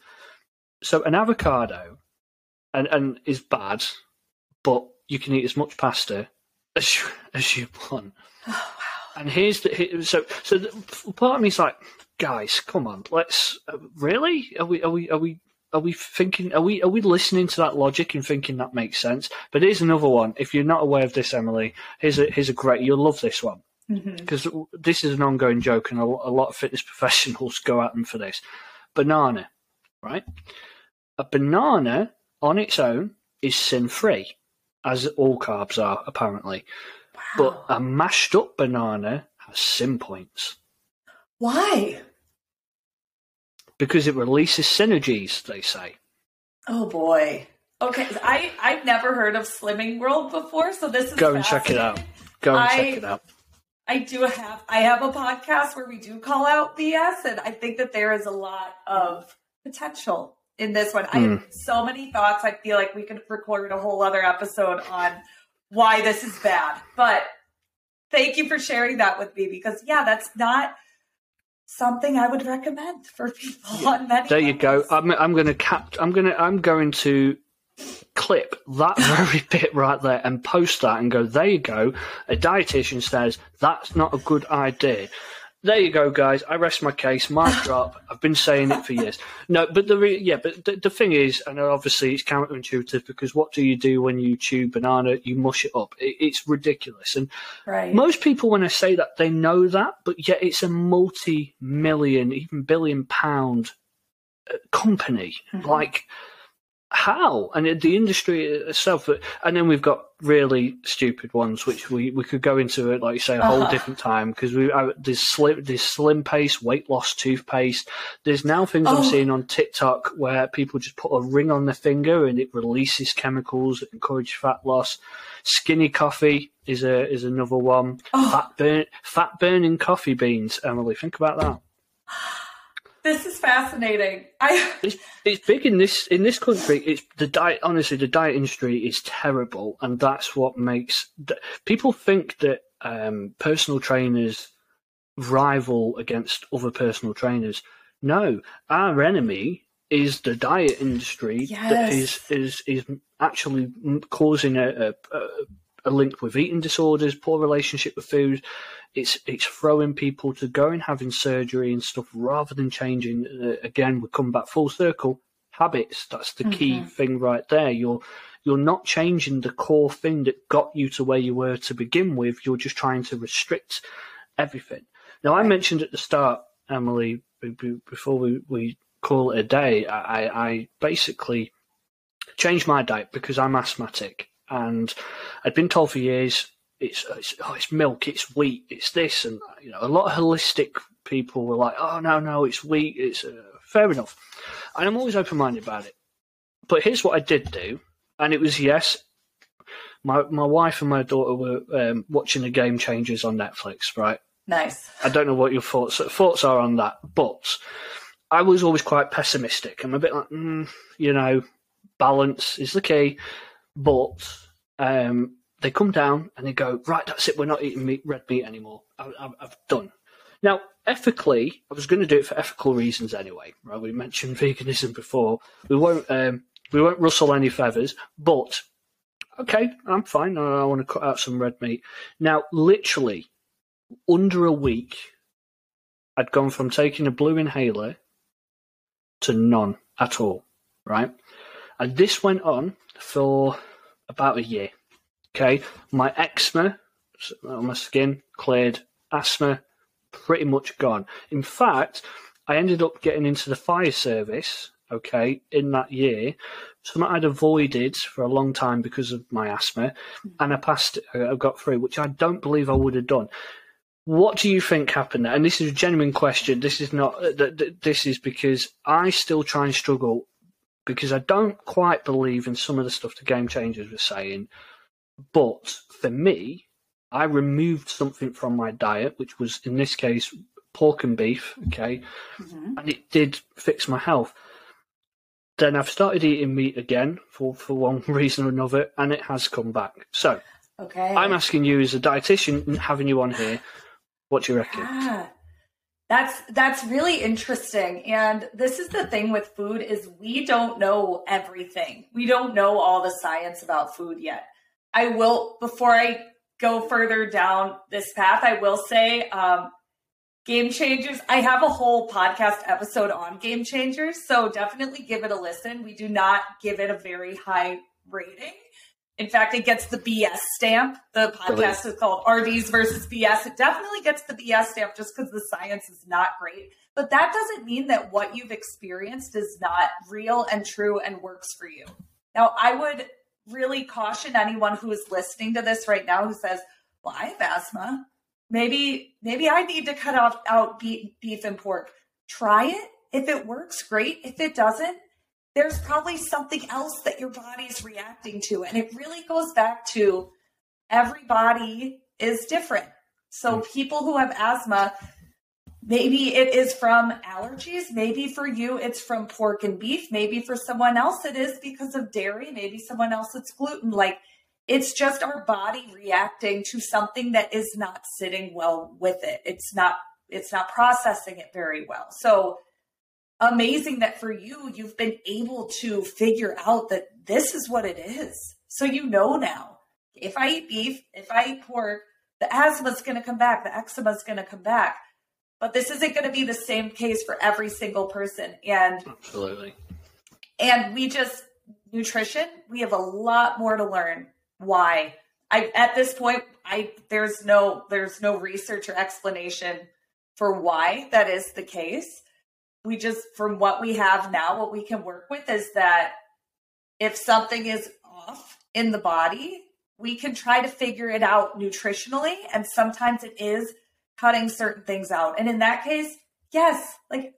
So an avocado and, and is bad, but you can eat as much pasta as you, as you want. Oh, wow. And here's the so so the, part of me is like, guys, come on, let's uh, really are we are we are we are we thinking are we are we listening to that logic and thinking that makes sense? But here's another one. If you're not aware of this, Emily, here's a here's a great. You'll love this one because mm-hmm. this is an ongoing joke, and a, a lot of fitness professionals go at them for this. Banana, right? A banana on its own is sin-free, as all carbs are apparently. But a mashed up banana has S I N points. Why? because it releases synergies, they say. Oh, boy. Okay, I, I've never heard of Slimming World before, so this is Go and check it out. Go and I, check it out. I do have I have a podcast where we do call out B S, and I think that there is a lot of potential in this one. Mm. I have so many thoughts. I feel like we could record a whole other episode on why this is bad. But thank you for sharing that with me, because, yeah, that's not something I would recommend for people yeah. on many There levels. You go. I'm, I'm going to cap. I'm going to. I'm going to clip that very bit right there and post that and go, there you go. A dietitian says that's not a good idea. There you go, guys. I rest my case. Mic drop. I've been saying it for years. No, but the re- yeah, but the, the thing is, and obviously it's counterintuitive, because what do you do when you chew banana? You mush it up. It, it's ridiculous. And right. most people, when I say that, they know that, but yet it's a multi-million, even billion-pound company. Mm-hmm. Like, how? And the industry itself. And then we've got really stupid ones, which we, we could go into it, like you say, a whole uh-huh. different time, because we there's slim there's slim paste, weight loss toothpaste. There's now things oh. I'm seeing on TikTok where people just put a ring on their finger and it releases chemicals that encourage fat loss. Skinny coffee is a is another one. Oh. Fat burn fat burning coffee beans, Emily. Think about that. This is fascinating. I... It's, it's big in this in this country. It's the diet. Honestly, the diet industry is terrible, and that's what makes the, people think that um, personal trainers rival against other personal trainers. No, our enemy is the diet industry yes. that is is is actually causing a, a, a A link with eating disorders, poor relationship with food. It's it's throwing people to go and having surgery and stuff rather than changing. Uh, again, we come back full circle. Habits. That's the key mm-hmm. thing right there. You're you're not changing the core thing that got you to where you were to begin with. You're just trying to restrict everything. Now, I mentioned at the start, Emily, before we, we call it a day, I, I basically changed my diet because I'm asthmatic. And I'd been told for years, it's it's, oh, it's milk, it's wheat, it's this, and you know, a lot of holistic people were like, oh no, no, it's wheat, it's uh, fair enough. And I'm always open-minded about it. But here's what I did do, and it was yes, my my wife and my daughter were um, watching the Game Changers on Netflix, right? Nice. I don't know what your thoughts thoughts are on that, but I was always quite pessimistic. I'm a bit like, mm, you know, balance is the key. But um, they come down and they go, right, that's it. We're not eating meat, red meat anymore. I, I, I've done. Now, ethically, I was going to do it for ethical reasons anyway. Right? We mentioned veganism before. We won't um, we won't rustle any feathers. But, okay, I'm fine. I, I want to cut out some red meat. Now, literally, under a week, I'd gone from taking a blue inhaler to none at all, right? And this went on for about a year. Okay, my eczema on my skin cleared, asthma pretty much gone. In fact, I ended up getting into the fire service, okay, in that year, something I'd avoided for a long time because of my asthma, and I passed it, I got through, which I don't believe I would have done. What do you think happened there? And this is a genuine question. This is not, this is because I still try and struggle, because I don't quite believe in some of the stuff the Game Changers were saying. But for me, I removed something from my diet, which was, in this case, pork and beef, okay? Mm-hmm. And it did fix my health. Then I've started eating meat again for, for one reason or another, and it has come back. So okay. I'm asking you as a dietitian and having you on here, what do you reckon? Yeah. That's that's really interesting. And this is the thing with food is we don't know everything. We don't know all the science about food yet. I will, before I go further down this path, I will say um, Game Changers. I have a whole podcast episode on Game Changers, so definitely give it a listen. We do not give it a very high rating. In fact, it gets the B S stamp. The podcast really? Is called R Ds versus B S. It definitely gets the B S stamp just because the science is not great. But that doesn't mean that what you've experienced is not real and true and works for you. Now, I would really caution anyone who is listening to this right now who says, well, I have asthma. Maybe maybe I need to cut off out beef and pork. Try it. If it works, great. If it doesn't, there's probably something else that your body's reacting to. And it really goes back to everybody is different. So people who have asthma, maybe it is from allergies. Maybe for you, it's from pork and beef. Maybe for someone else, it is because of dairy. Maybe someone else, it's gluten. Like, it's just our body reacting to something that is not sitting well with it. It's not, it's not processing it very well. So amazing that for you, you've been able to figure out that this is what it is. So you know now, if I eat beef, if I eat pork, the asthma is going to come back, the eczema is going to come back. But this isn't going to be the same case for every single person. And absolutely. And we just, nutrition, we have a lot more to learn. Why? I, at this point, I, there's no, there's no research or explanation for why that is the case. We just, from what we have now, what we can work with is that if something is off in the body, we can try to figure it out nutritionally. And sometimes it is cutting certain things out. And in that case, yes, like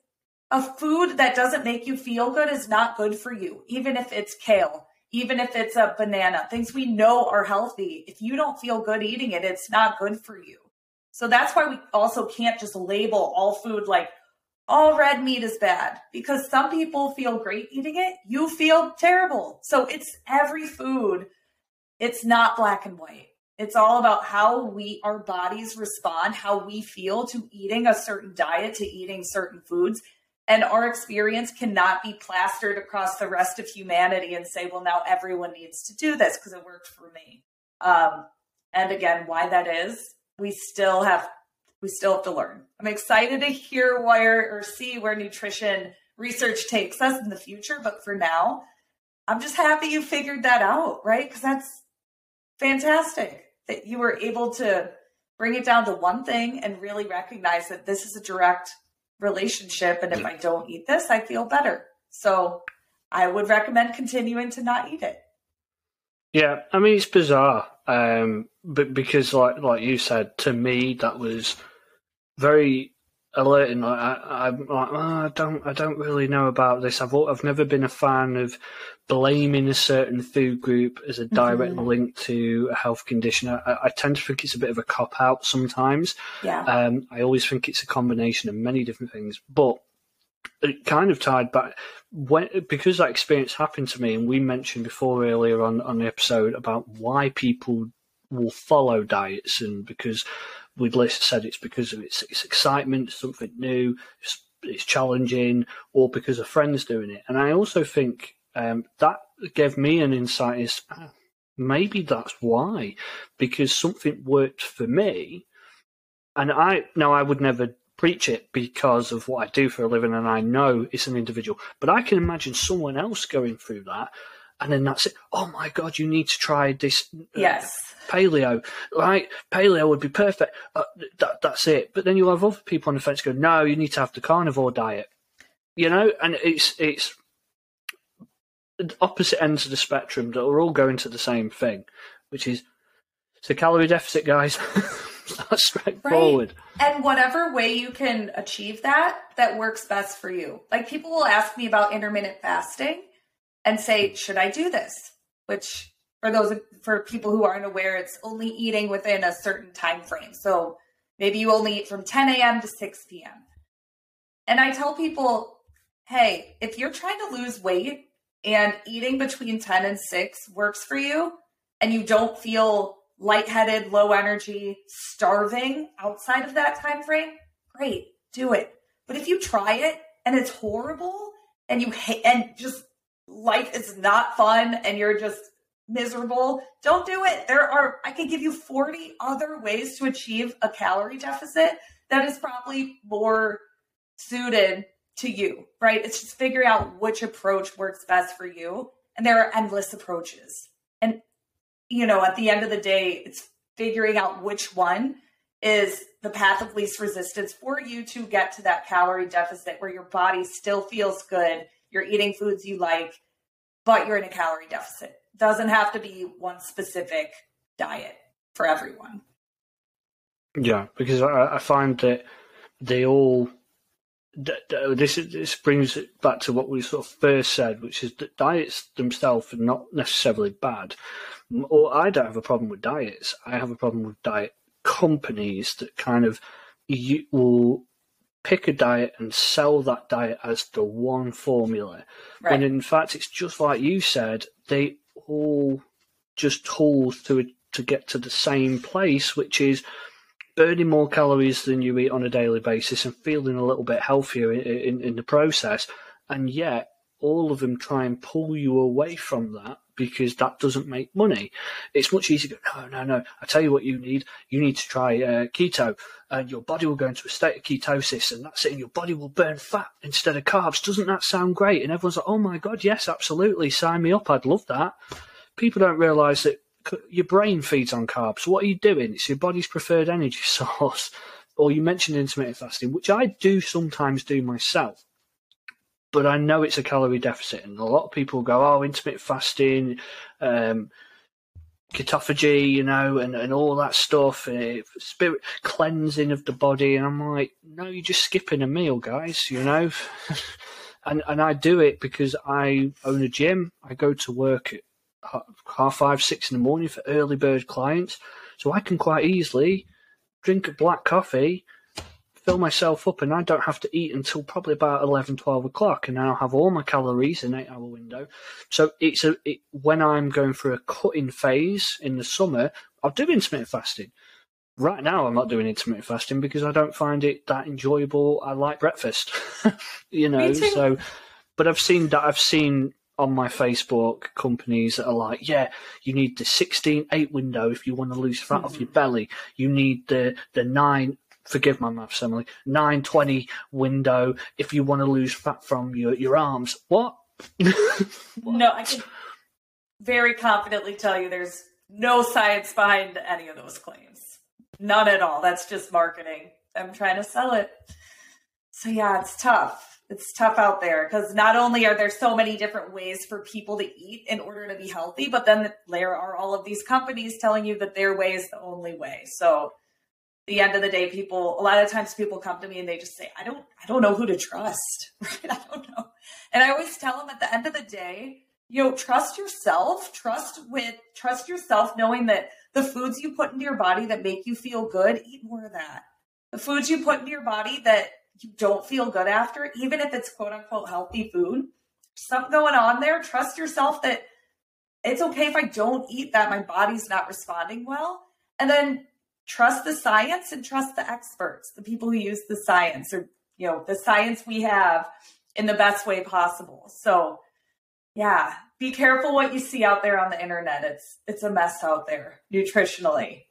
a food that doesn't make you feel good is not good for you, even if it's kale, even if it's a banana, things we know are healthy. If you don't feel good eating it, it's not good for you. So that's why we also can't just label all food like all red meat is bad, because some people feel great eating it. You feel terrible. So it's every food. It's not black and white. It's all about how we, our bodies respond, how we feel to eating a certain diet, to eating certain foods. And our experience cannot be plastered across the rest of humanity and say, well, now everyone needs to do this because it worked for me. Um, and again, why that is, we still have, we still have to learn. I'm excited to hear where or see where nutrition research takes us in the future. But for now, I'm just happy you figured that out, right? Because that's fantastic that you were able to bring it down to one thing and really recognize that this is a direct relationship. And if I don't eat this, I feel better. So I would recommend continuing to not eat it. Yeah. I mean, it's bizarre. Um, but because like, like you said, to me, that was very alerting. Like, I, I'm like, oh, I don't, I don't really know about this. I've, I've never been a fan of blaming a certain food group as a direct mm-hmm. link to a health condition. I, I tend to think it's a bit of a cop-out sometimes. Yeah. Um, I always think it's a combination of many different things, but it kind of tied back when, because that experience happened to me, and we mentioned before earlier on, on the episode about why people will follow diets, and because we'd said it's because of its, its excitement, something new, it's, it's challenging, or because of friends doing it. And I also think Um, that gave me an insight is ah, maybe that's why, because something worked for me. And I now I would never preach it because of what I do for a living, and I know it's an individual, but I can imagine someone else going through that. And then that's it. Oh my God, you need to try this. Yes. Uh, paleo, right? Paleo would be perfect. Uh, that, that's it. But then you'll have other people on the fence go, no, you need to have the carnivore diet, you know, and it's, it's, opposite ends of the spectrum that are all going to the same thing, which is it's a calorie deficit, guys. That's straightforward. Right. And whatever way you can achieve that, that works best for you. Like, people will ask me about intermittent fasting and say, should I do this? Which for those, for people who aren't aware, it's only eating within a certain time frame. So maybe you only eat from ten a.m. to six p.m. And I tell people, hey, if you're trying to lose weight, and eating between ten and six works for you, and you don't feel lightheaded, low energy, starving outside of that time frame, great, do it. But if you try it and it's horrible, and you hate, and just life is not fun, and you're just miserable, don't do it. There are, I can give you forty other ways to achieve a calorie deficit that is probably more suited to you, right? It's just figuring out which approach works best for you. And there are endless approaches. And, you know, at the end of the day, it's figuring out which one is the path of least resistance for you to get to that calorie deficit where your body still feels good. You're eating foods you like, but you're in a calorie deficit. It doesn't have to be one specific diet for everyone. Yeah, because I, I find that they all this this brings it back to what we sort of first said, which is that diets themselves are not necessarily bad. Or I don't have a problem with diets. I have a problem with diet companies that kind of you will pick a diet and sell that diet as the one formula. Right. When in fact, it's just like you said, they all just tools to to get to the same place, which is burning more calories than you eat on a daily basis and feeling a little bit healthier in, in, in the process. And yet all of them try and pull you away from that because that doesn't make money. It's much easier to go, no, no, no. I tell you what you need. You need to try uh, keto, and your body will go into a state of ketosis, and that's it. And your body will burn fat instead of carbs. Doesn't that sound great? And everyone's like, oh my God, yes, absolutely. Sign me up. I'd love that. People don't realize that your brain feeds on carbs. What are you doing? It's your body's preferred energy source. Or you mentioned intermittent fasting, which I do sometimes do myself, but I know it's a calorie deficit. And a lot of people go, oh, intermittent fasting, um, ketophagy, you know, and, and all that stuff, and spirit cleansing of the body. And I'm like, no, you're just skipping a meal, guys, you know. and, and I do it because I own a gym. I go to work at half five, six in the morning for early bird clients. So I can quite easily drink a black coffee, fill myself up, and I don't have to eat until probably about eleven, twelve o'clock. And I'll have all my calories in an eight hour window. So it's a, it, when I'm going through a cutting phase in the summer, I'll do intermittent fasting. Right now, I'm not doing intermittent fasting because I don't find it that enjoyable. I like breakfast, you know, so, but I've seen that I've seen, on my Facebook, companies that are like, yeah, you need the sixteen eight window if you want to lose fat mm-hmm. off your belly. You need the the nine, forgive my maths, Emily, nine twenty window if you want to lose fat from your, your arms. What? What? No, I can very confidently tell you there's no science behind any of those claims. None at all. That's just marketing. I'm trying to sell it. So yeah, it's tough. It's tough out there because not only are there so many different ways for people to eat in order to be healthy, but then there are all of these companies telling you that their way is the only way. So at the end of the day, people, a lot of times people come to me and they just say, I don't, I don't know who to trust. Right? I don't know. And I always tell them at the end of the day, you know, trust yourself, trust with, trust yourself, knowing that the foods you put into your body that make you feel good, eat more of that. The foods you put into your body that you don't feel good after, even if it's quote unquote healthy food, something going on there. Trust yourself that it's okay if I don't eat that, my body's not responding well. And then trust the science and trust the experts, the people who use the science, or, you know, the science we have in the best way possible. So yeah, be careful what you see out there on the internet. It's, it's a mess out there nutritionally.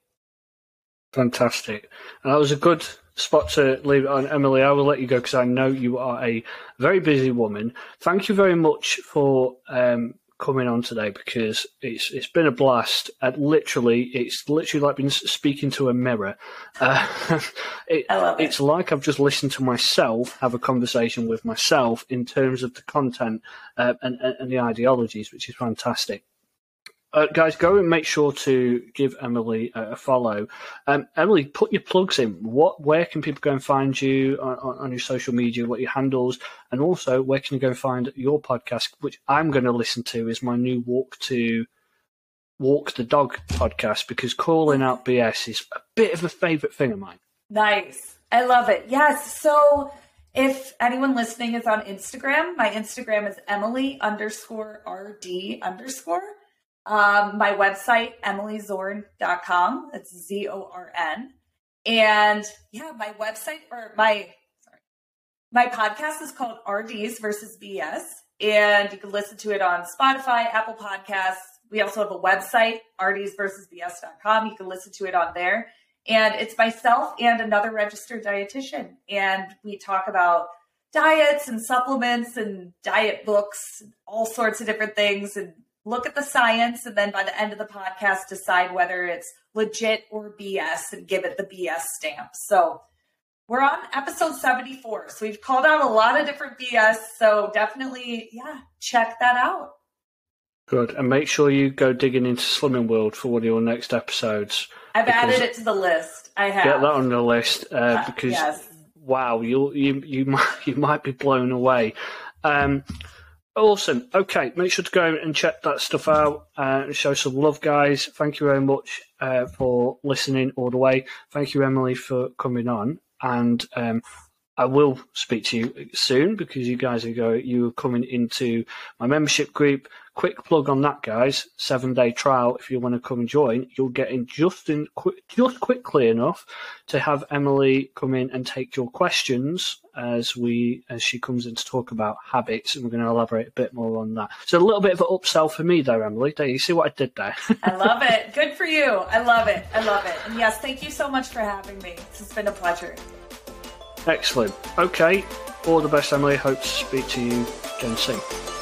Fantastic. And that was a good spot to leave it on. Emily, I will let you go because I know you are a very busy woman. Thank you very much for um, coming on today because it's it's been a blast. And literally, it's literally like been speaking to a mirror. Uh, it, I love it. It's like I've just listened to myself have a conversation with myself in terms of the content uh, and, and the ideologies, which is fantastic. Uh, guys, go and make sure to give Emily a, a follow. Um, Emily, put your plugs in. What, where can people go and find you on, on, on your social media, what your handles, and also where can you go and find your podcast, which I'm going to listen to is my new Walk to Walk the Dog podcast, because calling out B S is a bit of a favorite thing of mine. Nice. I love it. Yes. So if anyone listening is on Instagram, my Instagram is Emily underscore RD underscore. Um, my website, emily zorn dot com. That's Z O R N. And yeah, my website or my, sorry, my podcast is called R Ds versus B S. And you can listen to it on Spotify, Apple Podcasts. We also have a website, R Ds versus B S dot com. You can listen to it on there. And it's myself and another registered dietitian. And we talk about diets and supplements and diet books, all sorts of different things, and look at the science, and then by the end of the podcast, decide whether it's legit or B S and give it the B S stamp. So we're on episode seventy-four. So we've called out a lot of different B S. So definitely, yeah, check that out. Good. And make sure you go digging into Slimming World for one of your next episodes. I've added it to the list. I have. Get that on the list uh, because... Yes. wow, you you you might you might be blown away. Um, awesome. Okay, make sure to go and check that stuff out uh, and show some love, guys. Thank you very much uh, for listening all the way. Thank you, Emily, for coming on, and um, I will speak to you soon because you guys are go you are coming into my membership group. Quick plug on that, guys. Seven day trial. If you want to come and join, you'll get in just in quick, just quickly enough to have Emily come in and take your questions as we as she comes in to talk about habits, and we're going to elaborate a bit more on that. So a little bit of an upsell for me there, Emily. There, you see what I did there? I love it. Good for you. I love it. I love it. And yes, thank you so much for having me. This has been a pleasure. Excellent. Okay. All the best, Emily. Hope to speak to you again soon.